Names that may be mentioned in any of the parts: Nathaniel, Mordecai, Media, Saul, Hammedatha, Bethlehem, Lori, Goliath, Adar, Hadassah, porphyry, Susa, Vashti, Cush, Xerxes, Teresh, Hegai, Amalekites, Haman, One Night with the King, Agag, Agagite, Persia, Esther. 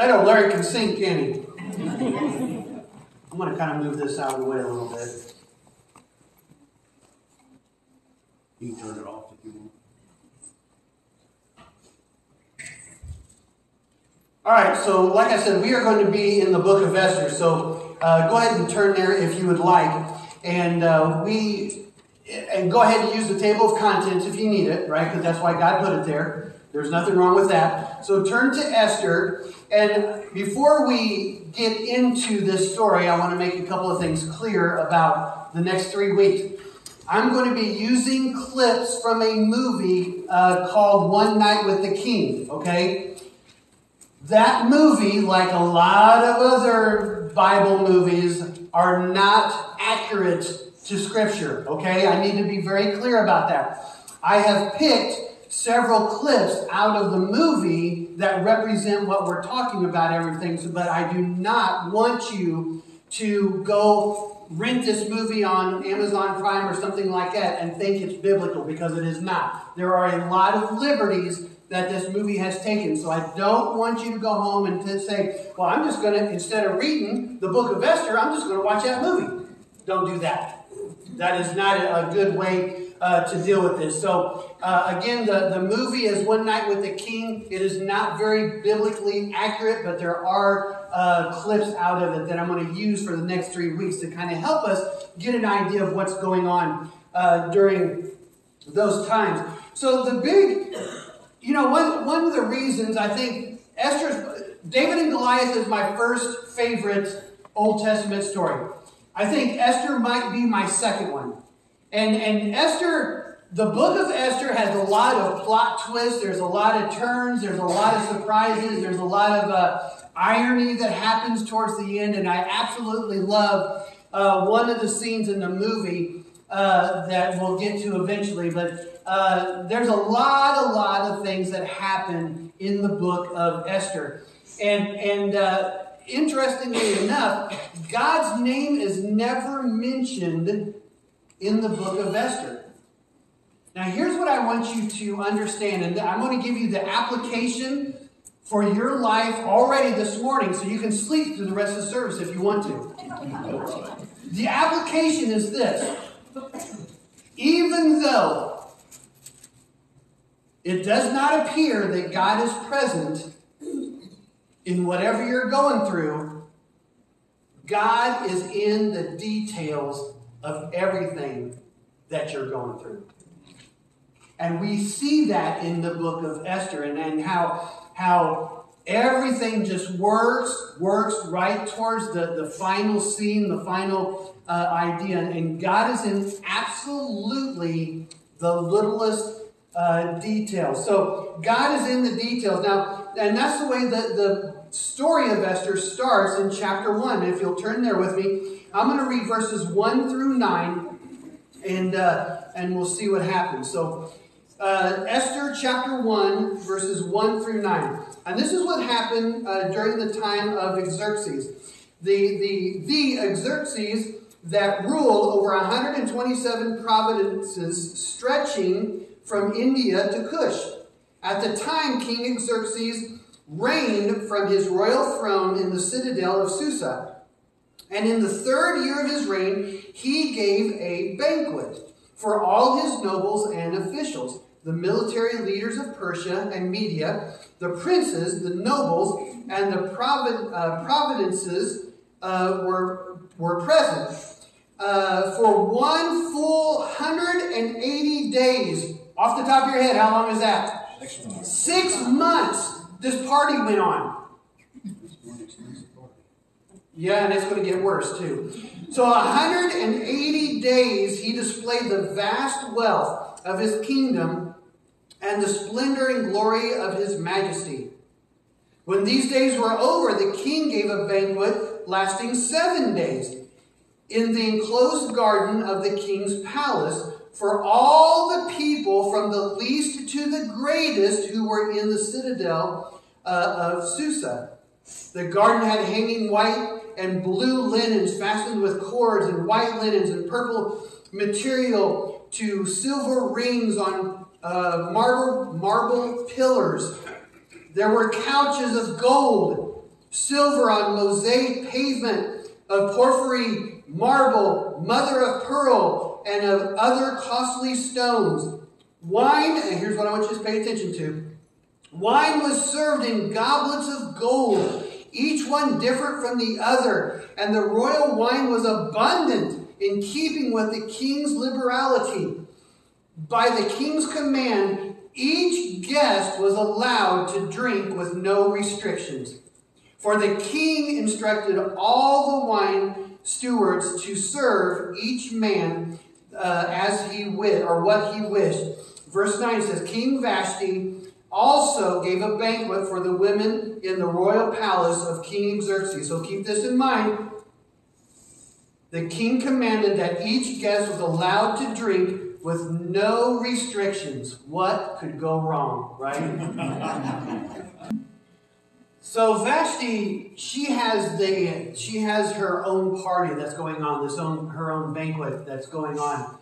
That alert can sink in. I'm going to kind of move this out of the way a little bit. You can turn it off if you want. All right, so like I said, we are going to be in the book of Esther. So go ahead and turn there if you would like. And go ahead and use the table of contents if you need it, right? Because that's why God put it there. There's nothing wrong with that. So turn to Esther. And before we get into this story, I want to make a couple of things clear about the next 3 weeks. I'm going to be using clips from a movie called One Night with the King, okay? That movie, like a lot of other Bible movies, are not accurate to Scripture, okay? I need to be very clear about that. I have picked several clips out of the movie that represent what we're talking about, everything, but I do not want you to go rent this movie on Amazon Prime or something like that and think it's biblical, because it is not. There are a lot of liberties that this movie has taken. So I don't want you to go home and to say, well, I'm just going to, instead of reading the book of Esther, I'm just going to watch that movie. Don't do that. That is not a good way to deal with this. So again, the movie is One Night with the King. It is not very biblically accurate, but there are clips out of it that I'm going to use for the next 3 weeks to kind of help us get an idea of what's going on during those times. So the big... You know, one of the reasons I think David and Goliath is my first favorite Old Testament story. I think Esther might be my second one. And Esther, the book of Esther has a lot of plot twists. There's a lot of turns. There's a lot of surprises. There's a lot of irony that happens towards the end. And I absolutely love one of the scenes in the movie that we'll get to eventually. But there's a lot of things that happen in the book of Esther. And interestingly enough, God's name is never mentioned in the book of Esther. Now, here's what I want you to understand, and I'm going to give you the application for your life already this morning so you can sleep through the rest of the service if you want to. The application is this. Even though it does not appear that God is present in whatever you're going through, God is in the details of everything that you're going through. And we see that in the book of Esther and how everything just works right towards the final scene, the final idea. And God is in absolutely the littlest details. So God is in the details. Now, and that's the way that the story of Esther starts in chapter 1. If you'll turn there with me, I'm going to read verses 1 through 9, and we'll see what happens. So Esther chapter 1, verses 1 through 9. And this is what happened during the time of Xerxes. The Xerxes that ruled over 127 provinces stretching from India to Cush. At the time, King Xerxes reigned from his royal throne in the citadel of Susa. And in the third year of his reign, he gave a banquet for all his nobles and officials, the military leaders of Persia and Media, the princes, the nobles, and the provinces were present. For one full 180 days, off the top of your head, how long is that? 6 months. 6 months this party went on. Yeah, and it's going to get worse too. So 180 days he displayed the vast wealth of his kingdom and the splendor and glory of his majesty. When these days were over, the king gave a banquet lasting 7 days in the enclosed garden of the king's palace, for all the people from the least to the greatest who were in the citadel of Susa. The garden had hanging white and blue linens fastened with cords, and white linens and purple material to silver rings on marble pillars. There were couches of gold silver on mosaic pavement, of porphyry, marble, mother of pearl, and of other costly stones. Wine, and here's what I want you to pay attention to. Wine was served in goblets of gold, each one different from the other, and the royal wine was abundant in keeping with the king's liberality. By the king's command, each guest was allowed to drink with no restrictions. For the king instructed all the wine stewards to serve each man as he wished, or what he wished. Verse 9 says, King Vashti also gave a banquet for the women in the royal palace of King Xerxes. So keep this in mind. The king commanded that each guest was allowed to drink with no restrictions. What could go wrong, right? So Vashti, she has her own party that's going on, her own banquet that's going on,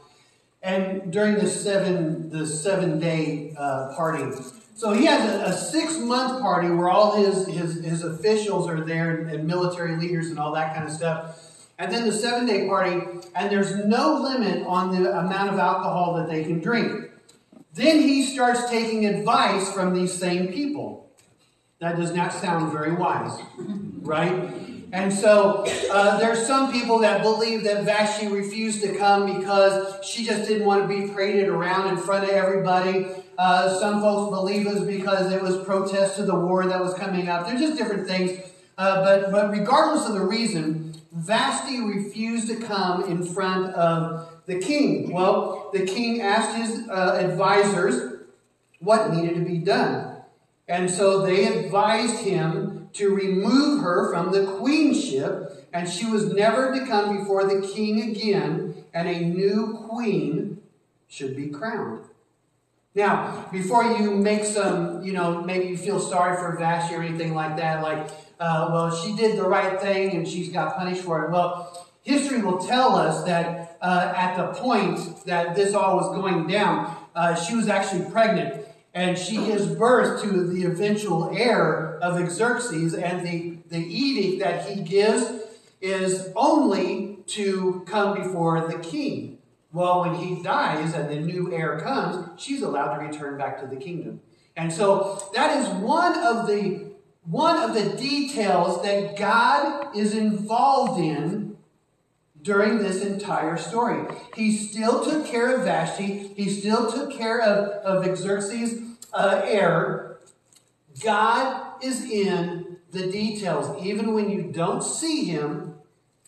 and during the seven day party. So he has a 6-month party where all his officials are there and military leaders and all that kind of stuff. And then the 7-day party, and there's no limit on the amount of alcohol that they can drink. Then he starts taking advice from these same people. That does not sound very wise, right? And so there's some people that believe that Vashti refused to come because she just didn't want to be paraded around in front of everybody. Some folks believe it was because it was protest to the war that was coming up. They're just different things. But regardless of the reason, Vashti refused to come in front of the king. Well, the king asked his advisors what needed to be done. And so they advised him to remove her from the queenship, and she was never to come before the king again, and a new queen should be crowned. Now, before you make some, maybe you feel sorry for Vashti or anything like that, like, well, she did the right thing and she's got punished for it. Well, history will tell us that at the point that this all was going down, she was actually pregnant. And she gives birth to the eventual heir of Xerxes. And the edict that he gives is only to come before the king. Well, when he dies and the new heir comes, she's allowed to return back to the kingdom. And so that is one of the details that God is involved in during this entire story. He still took care of Vashti. He still took care of Xerxes' heir. God is in the details, even when you don't see him,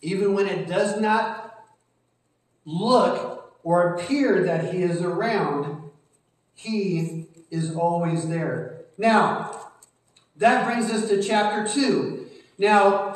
even when it does not look or appear that he is around, he is always there. Now, that brings us to chapter 2. Now,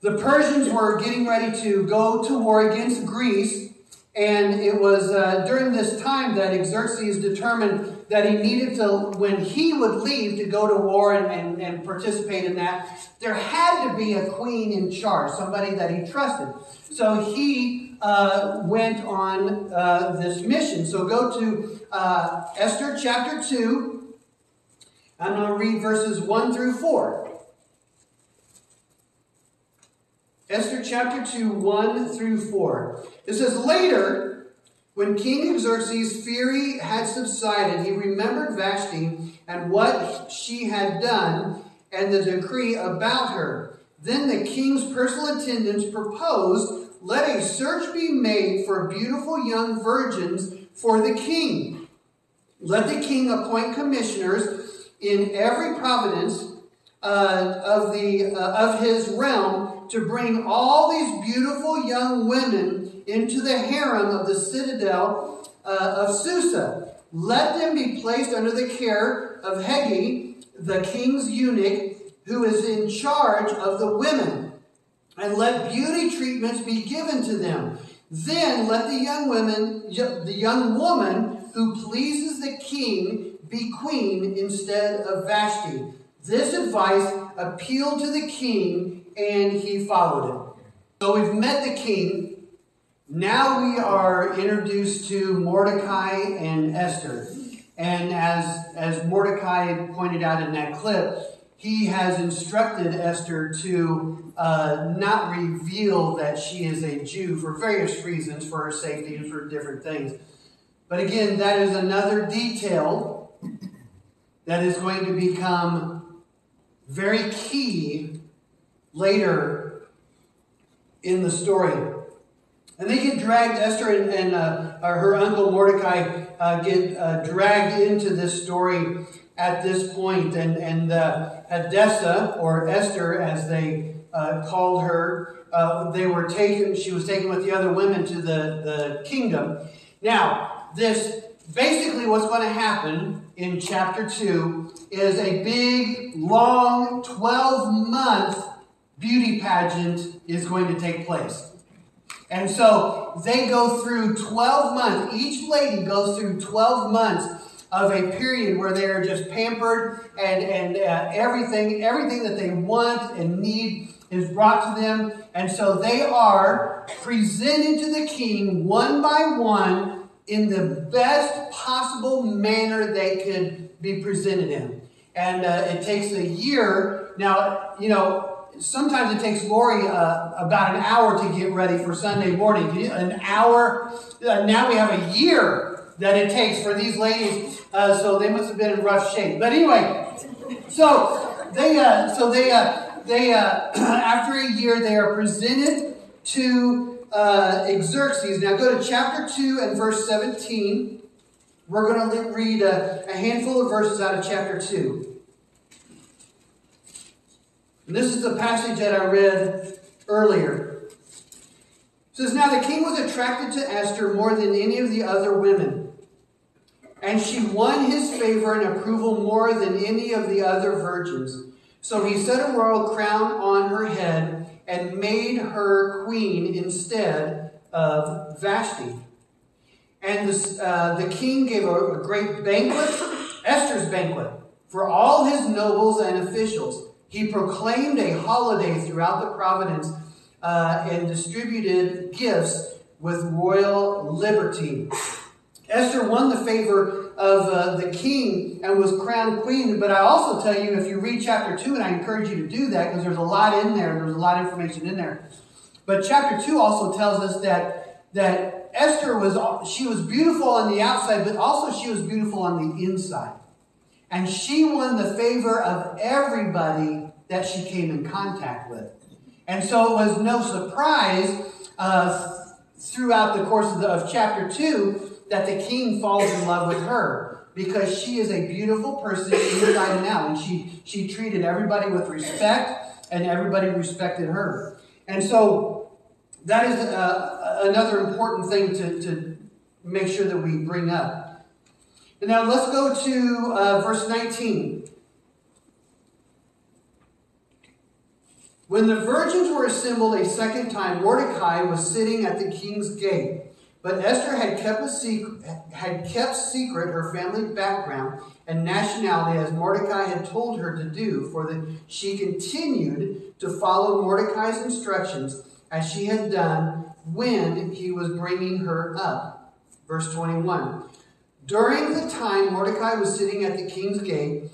the Persians were getting ready to go to war against Greece, and it was during this time that Xerxes determined that he needed to, when he would leave to go to war and participate in that, there had to be a queen in charge, somebody that he trusted. So he went on this mission. So go to Esther chapter 2. I'm going to read verses 1 through 4. Esther chapter 2, 1 through 4. It says, Later, when King Xerxes' fury had subsided, he remembered Vashti and what she had done and the decree about her. Then the king's personal attendants proposed, Let a search be made for beautiful young virgins for the king. Let the king appoint commissioners in every province of his realm to bring all these beautiful young women into the harem of the citadel of Susa. Let them be placed under the care of Hegai, the king's eunuch, who is in charge of the women, and let beauty treatments be given to them. Then let the young woman who pleases the king be queen instead of Vashti. This advice appealed to the king, and he followed it. So we've met the king. Now we are introduced to Mordecai and Esther. And as Mordecai pointed out in that clip, he has instructed Esther to not reveal that she is a Jew for various reasons, for her safety and for different things. But again, that is another detail that is going to become very key later in the story. And they get dragged, Esther and her uncle Mordecai get dragged into this story at this point. And Hadassah, or Esther as they called her, she was taken with the other women to the kingdom. Now, basically what's going to happen in chapter 2 is a big, long, 12-month beauty pageant is going to take place. And so they go through 12 months. Each lady goes through 12 months of a period where they are just pampered and everything that they want and need is brought to them. And so they are presented to the king one by one in the best possible manner they could be presented in. And it takes a year. Now, you know, sometimes it takes Lori about an hour to get ready for Sunday morning. An hour. Now we have a year that it takes for these ladies. So they must have been in rough shape. But anyway, after a year they are presented to Xerxes. Now go to chapter 2 and verse 17. We're going to read a handful of verses out of chapter 2. And this is the passage that I read earlier. It says, "Now the king was attracted to Esther more than any of the other women, and she won his favor and approval more than any of the other virgins. So he set a royal crown on her head and made her queen instead of Vashti. And the king gave a great banquet, Esther's banquet, for all his nobles and officials. He proclaimed a holiday throughout the province and distributed gifts with royal liberty. Esther won the favor of the king and was crowned queen." But I also tell you, if you read chapter 2, and I encourage you to do that because there's a lot in there. There's a lot of information in there. But chapter 2 also tells us that Esther was beautiful on the outside, but also she was beautiful on the inside. And she won the favor of everybody that she came in contact with. And so it was no surprise throughout the course of chapter 2 that the king falls in love with her, because she is a beautiful person inside and out. And she treated everybody with respect, and everybody respected her. And so that is another important thing to make sure that we bring up. And now let's go to verse 19. "When the virgins were assembled a second time, Mordecai was sitting at the king's gate. But Esther had kept secret her family background and nationality, as Mordecai had told her to do, for that she continued to follow Mordecai's instructions as she had done when he was bringing her up." Verse 21. "During the time Mordecai was sitting at the king's gate,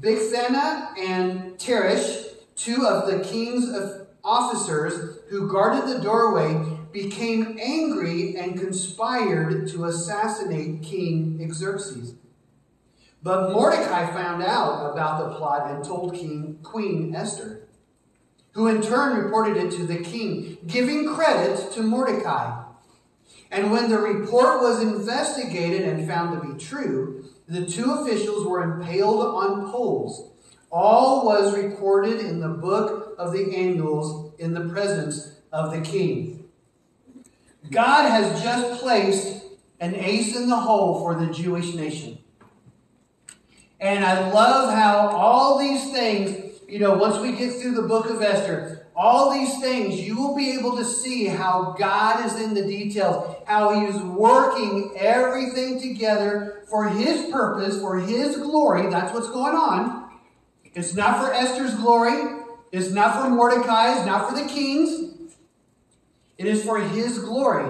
Bigthana and Teresh, two of the king's officers who guarded the doorway, became angry and conspired to assassinate King Xerxes. But Mordecai found out about the plot and told Queen Esther, who in turn reported it to the king, giving credit to Mordecai. And when the report was investigated and found to be true, the two officials were impaled on poles. All was recorded in the book of the annals in the presence of the king." God has just placed an ace in the hole for the Jewish nation. And I love how all these things, once we get through the book of Esther, all these things, you will be able to see how God is in the details, how he is working everything together for his purpose, for his glory. That's what's going on. It's not for Esther's glory. It's not for Mordecai. It's not for the king's. It is for his glory.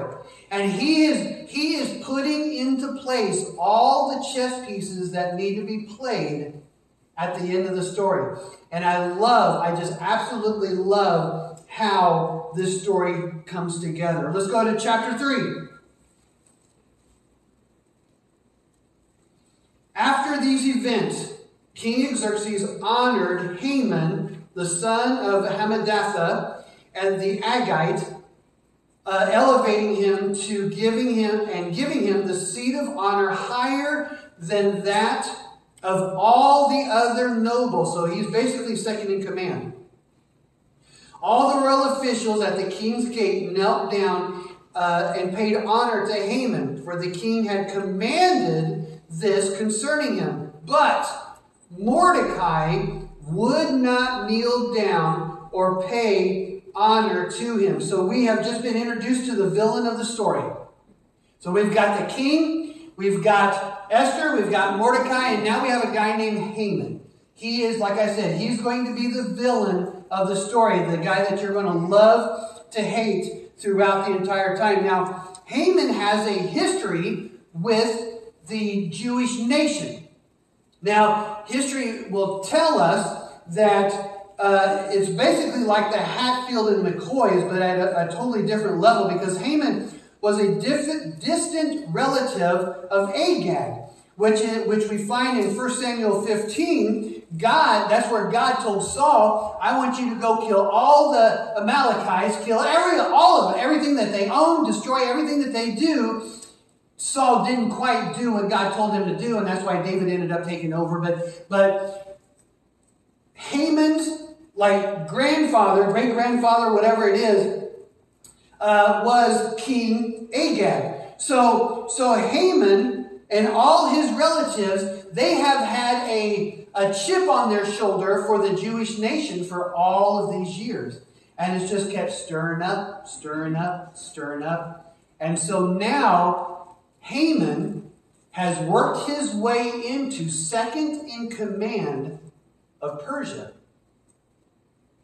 And he is putting into place all the chess pieces that need to be played at the end of the story. And I just absolutely love how this story comes together. Let's go to chapter 3. After these events, King Xerxes honored Haman, the son of Hammedatha, and the Agagite, elevating him to giving him the seat of honor higher than that of all the other nobles. So he's basically second in command. All the royal officials at the king's gate knelt down and paid honor to Haman, for the king had commanded this concerning him. But Mordecai would not kneel down or pay honor to him. So we have just been introduced to the villain of the story. So we've got the king, we've got Esther, we've got Mordecai, and now we have a guy named Haman. He is, like I said, he's going to be the villain of the story, the guy that you're going to love to hate throughout the entire time. Now, Haman has a history with the Jewish nation. Now, history will tell us that it's basically like the Hatfield and McCoys, but at a totally different level, because Haman was a distant relative of Agag, which we find in 1 Samuel 15. That's where God told Saul, I want you to go kill all the Amalekites, kill all of them, everything that they own, destroy everything that they do. Saul didn't quite do what God told him to do, and that's why David ended up taking over. But Haman's great-grandfather, whatever it is, was King Agag. So Haman and all his relatives, they have had a chip on their shoulder for the Jewish nation for all of these years. And it's just kept stirring up. And so now Haman has worked his way into second in command of Persia.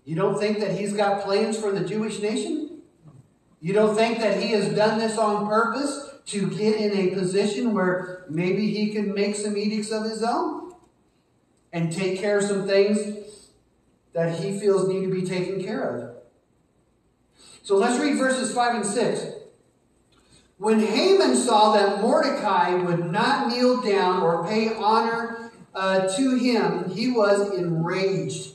You don't think that he's got plans for the Jewish nation? You don't think that he has done this on purpose to get in a position where maybe he can make some edicts of his own and take care of some things that he feels need to be taken care of? So let's read verses 5 and 6. When Haman saw that Mordecai would not kneel down or pay honor to him, he was enraged.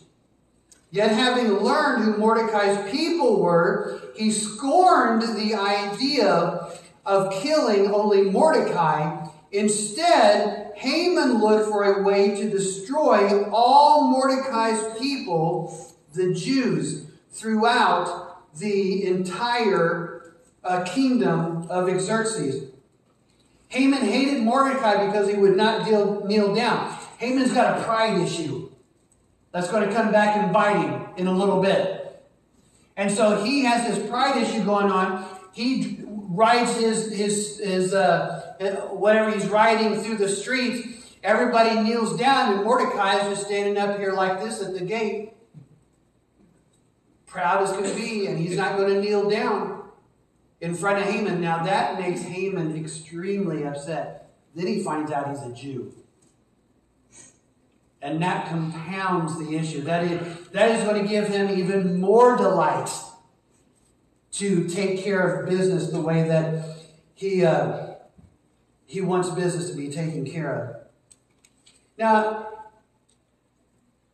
Yet having learned who Mordecai's people were, he scorned the idea of killing only Mordecai. Instead, Haman looked for a way to destroy all Mordecai's people, the Jews, throughout the entire kingdom of Xerxes. Haman hated Mordecai because he would not kneel down. Haman's got a pride issue that's going to come back and bite him in a little bit. And so he has this pride issue going on. He rides his whatever he's riding through the streets. Everybody kneels down, and Mordecai is just standing up here like this at the gate, proud as can be, and he's not going to kneel down in front of Haman. Now that makes Haman extremely upset. Then he finds out he's a Jew. And that compounds the issue. That is going to give him even more delight to take care of business the way that he wants business to be taken care of. Now,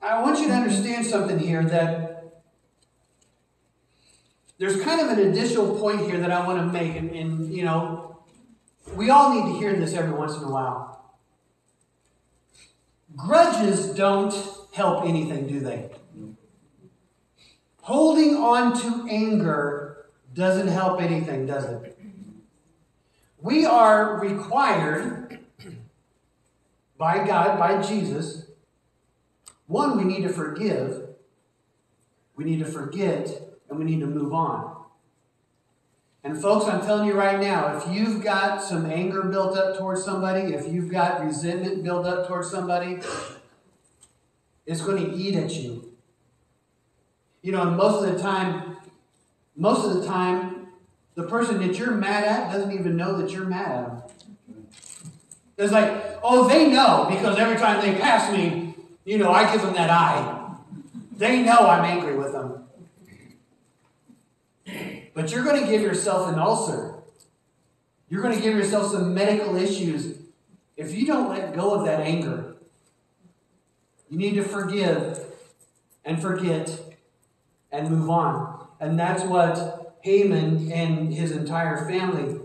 I want you to understand something here, that there's kind of an additional point here that I want to make. And you know, we all need to hear this every once in a while. Grudges don't help anything, do they? Holding on to anger doesn't help anything, does it? We are required by God, by Jesus, one, we need to forgive, we need to forget, and we need to move on. And folks, I'm telling you right now, if you've got some anger built up towards somebody, if you've got resentment built up towards somebody, it's going to eat at you. You know, and most of the time, the person that you're mad at doesn't even know that you're mad at them. It's like, oh, they know, because every time they pass me, You know, I give them that eye. They know I'm angry with them. But you're going to give yourself an ulcer. You're going to give yourself some medical issues if you don't let go of that anger. You need to forgive and forget and move on. And that's what Haman and his entire family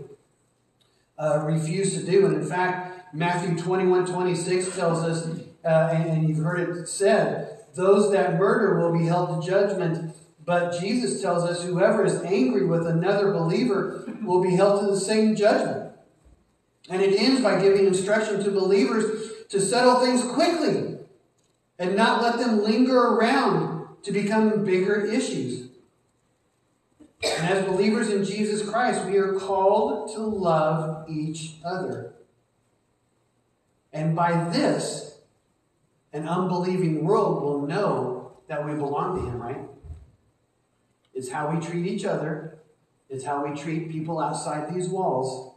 refused to do. And in fact, Matthew 21:26 tells us, and you've heard it said, those that murder will be held to judgment. But Jesus tells us whoever is angry with another believer will be held to the same judgment. And it ends by giving instruction to believers to settle things quickly and not let them linger around to become bigger issues. And as believers in Jesus Christ, we are called to love each other. And by this, an unbelieving world will know that we belong to him, right? It's how we treat each other. It's how we treat people outside these walls.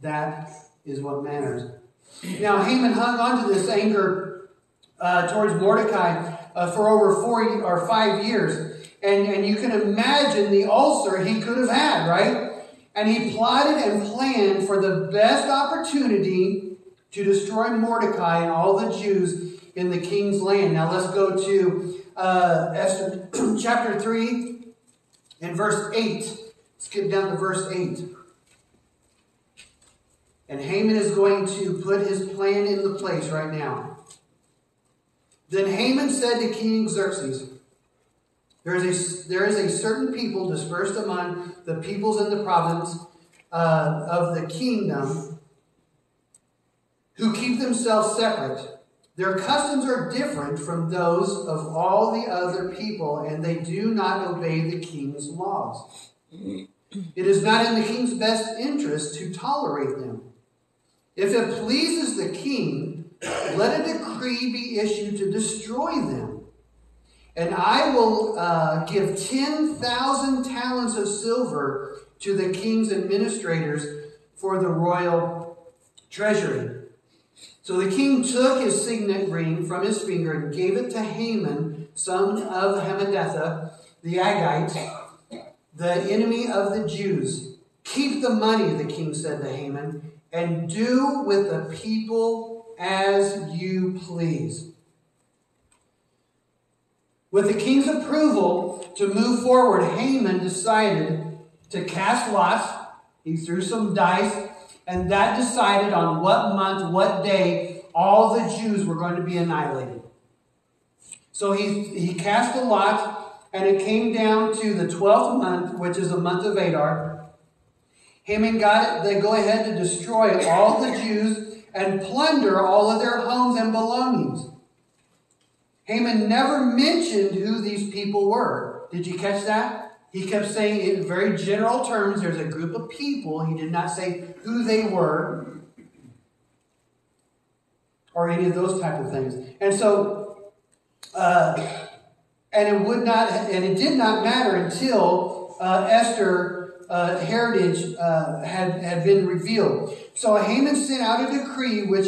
That is what matters. Now, Haman hung on to this anger towards Mordecai for over 4 or 5 years. And you can imagine the ulcer he could have had, right? And he plotted and planned for the best opportunity to destroy Mordecai and all the Jews in the king's land. Now, let's go to Esther chapter 3. In verse 8, skip down to verse 8. And Haman is going to put his plan into place right now. Then Haman said to King Xerxes, there is a certain people dispersed among the peoples in the province of the kingdom who keep themselves separate. Their customs are different from those of all the other people, and they do not obey the king's laws. It is not in the king's best interest to tolerate them. If it pleases the king, let a decree be issued to destroy them. And I will give 10,000 talents of silver to the king's administrators for the royal treasury. So the king took his signet ring from his finger and gave it to Haman, son of Hammedatha, the Agagite, the enemy of the Jews. Keep the money, the king said to Haman, and do with the people as you please. With the king's approval to move forward, Haman decided to cast lots. He threw some dice. And that decided on what month, what day, all the Jews were going to be annihilated. So he cast a lot, and it came down to the 12th month, which is the month of Adar. Haman got it. They go ahead to destroy all the Jews and plunder all of their homes and belongings. Haman never mentioned who these people were. Did you catch that? He kept saying in very general terms, there's a group of people. He did not say who they were or any of those type of things. And so, it did not matter until Esther's heritage had been revealed. So Haman sent out a decree which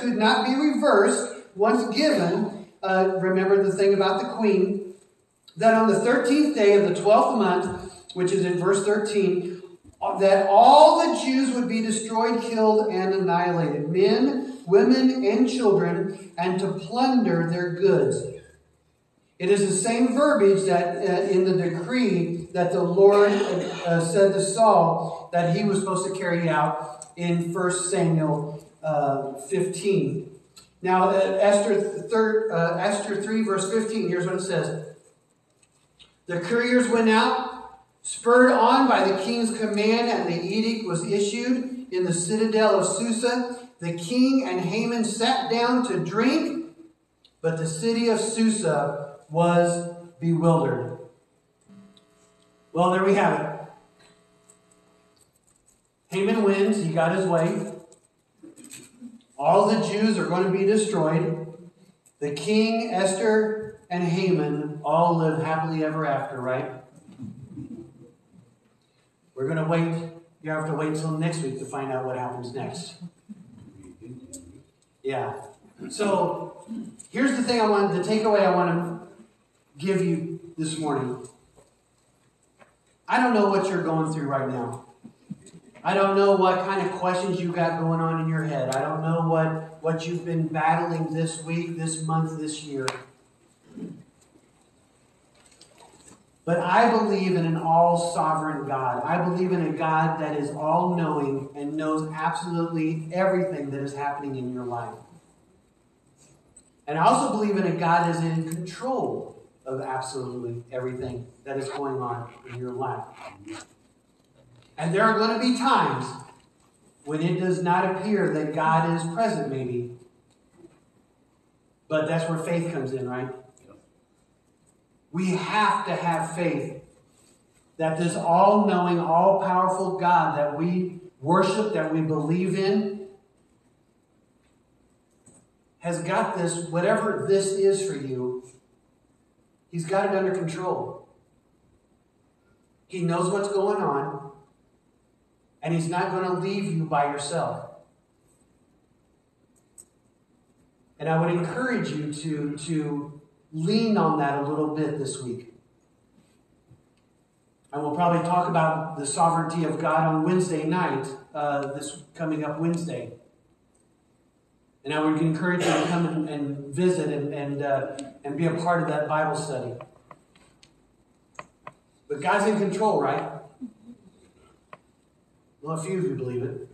could not be reversed once given. Remember the thing about the queen. That on the 13th day of the 12th month, which is in verse 13, that all the Jews would be destroyed, killed, and annihilated, men, women, and children, and to plunder their goods. It is the same verbiage that in the decree that the Lord said to Saul that he was supposed to carry out in 1 Samuel 15. Now, Esther 3, verse 15, here's what it says. The couriers went out, spurred on by the king's command, and the edict was issued in the citadel of Susa. The king and Haman sat down to drink, but the city of Susa was bewildered. Well, there we have it. Haman wins. He got his way. All the Jews are going to be destroyed. The king, Esther, and Haman all live happily ever after, right? We're going to wait. You have to wait till next week to find out what happens next. Yeah. So here's the thing I wanted, the takeaway I want to give you this morning. I don't know what you're going through right now. I don't know what kind of questions you got going on in your head. I don't know what you've been battling this week, this month, this year. But I believe in an all-sovereign God. I believe in a God that is all-knowing and knows absolutely everything that is happening in your life. And I also believe in a God that is in control of absolutely everything that is going on in your life. And there are going to be times when it does not appear that God is present, maybe. But that's where faith comes in, right? We have to have faith that this all-knowing, all-powerful God that we worship, that we believe in, has got this, whatever this is for you, he's got it under control. He knows what's going on, and he's not going to leave you by yourself. And I would encourage you to lean on that a little bit this week. And we'll probably talk about the sovereignty of God on Wednesday night, this coming up Wednesday. And I would encourage you to come and visit and be a part of that Bible study. But God's in control, right? Well, a few of you believe it.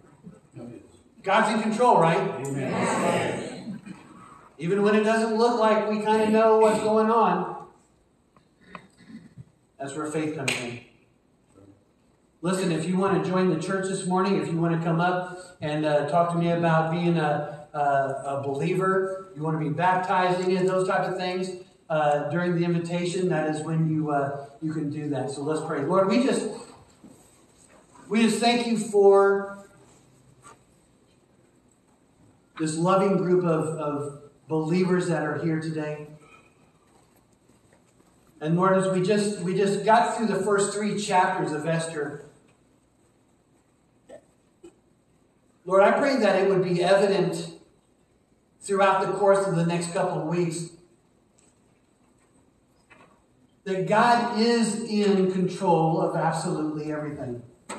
God's in control, right? Amen. Even when it doesn't look like we kind of know what's going on, that's where faith comes in. Listen, if you want to join the church this morning, if you want to come up and talk to me about being a believer, you want to be baptized, any of those types of things, during the invitation, that is when you can do that. So let's pray. Lord, we just thank you for this loving group of believers that are here today. And Lord, as we just got through the first 3 chapters of Esther, Lord, I pray that it would be evident throughout the course of the next couple of weeks that God is in control of absolutely everything. A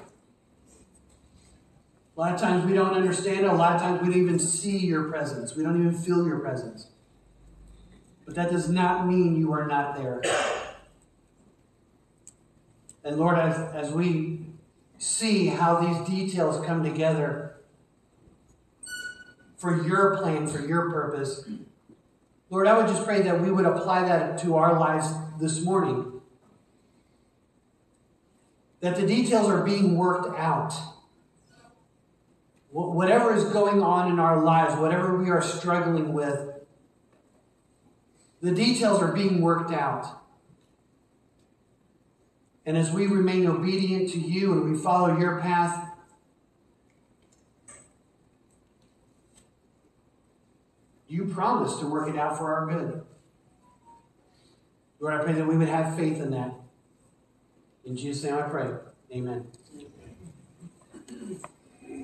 lot of times we don't understand it. A lot of times we don't even see your presence. We don't even feel your presence. But that does not mean you are not there. And Lord, as we see how these details come together for your plan, for your purpose, Lord, I would just pray that we would apply that to our lives this morning. That the details are being worked out. Whatever is going on in our lives, whatever we are struggling with, the details are being worked out. And as we remain obedient to you and we follow your path, you promise to work it out for our good. Lord, I pray that we would have faith in that. In Jesus' name I pray. Amen.